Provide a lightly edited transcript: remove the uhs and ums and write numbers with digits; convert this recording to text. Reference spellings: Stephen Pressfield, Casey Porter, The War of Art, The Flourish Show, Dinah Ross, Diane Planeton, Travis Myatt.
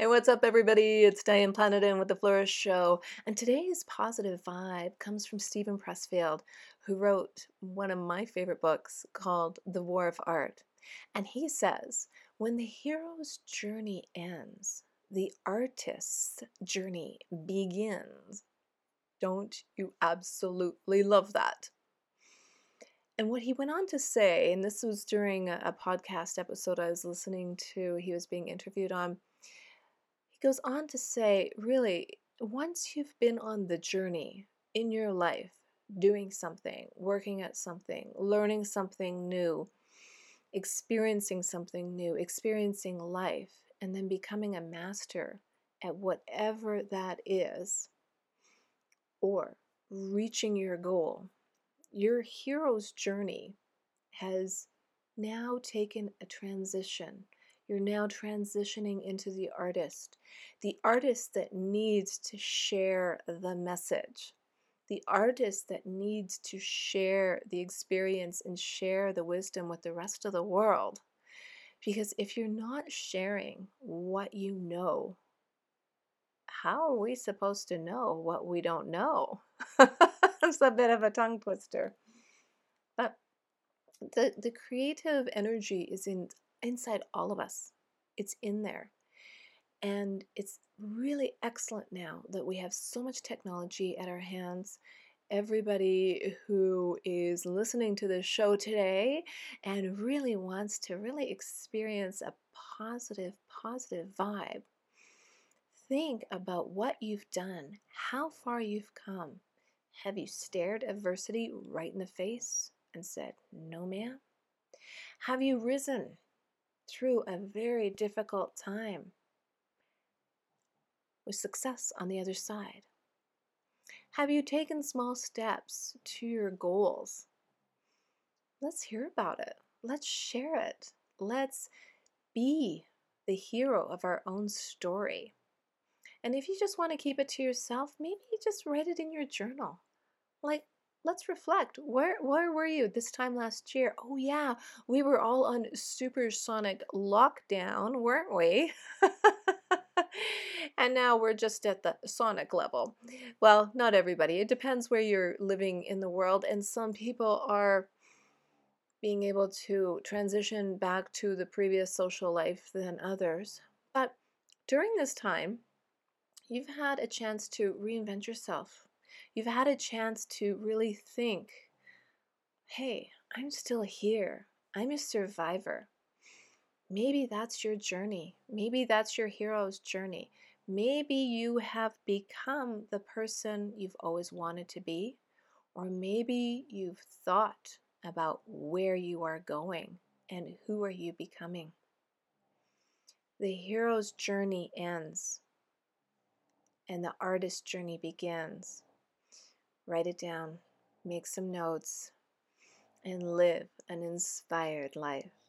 Hey, what's up, everybody? It's Diane Planeton with The Flourish Show, and today's positive vibe comes from Stephen Pressfield, who wrote one of my favorite books called The War of Art. And he says, when the hero's journey ends, the artist's journey begins. Don't you absolutely love that? And what he went on to say, and this was during a podcast episode I was listening to, he was being interviewed on, he goes on to say, really, once you've been on the journey in your life, doing something, working at something, learning something new, experiencing something new, experiencing life, and then becoming a master at whatever that is, or reaching your goal, your hero's journey has now taken a transition. You're now transitioning into the artist that needs to share the message, the artist that needs to share the experience and share the wisdom with the rest of the world. Because if you're not sharing what you know, how are we supposed to know what we don't know? That's a bit of a tongue twister. But the creative energy is inside all of us. It's in there. And it's really excellent now that we have so much technology at our hands. Everybody who is listening to this show today and really wants to really experience a positive vibe, think about what you've done, how far you've come. Have you stared adversity right in the face and said, no, ma'am? Have you risen through a very difficult time with success on the other side? Have you taken small steps to your goals? Let's hear about it. Let's share it. Let's be the hero of our own story. And if you just want to keep it to yourself, maybe you just write it in your journal. Like, let's reflect. Where were you this time last year? Oh yeah, we were all on supersonic lockdown, weren't we? And now we're just at the sonic level. Well, not everybody. It depends where you're living in the world. And some people are being able to transition back to the previous social life than others. But during this time, you've had a chance to reinvent yourself. You've had a chance to really think, hey, I'm still here. I'm a survivor. Maybe that's your journey. Maybe that's your hero's journey. Maybe you have become the person you've always wanted to be, or maybe you've thought about where you are going and who are you becoming. The hero's journey ends. And the artist's journey begins. Write it down, make some notes, and live an inspired life.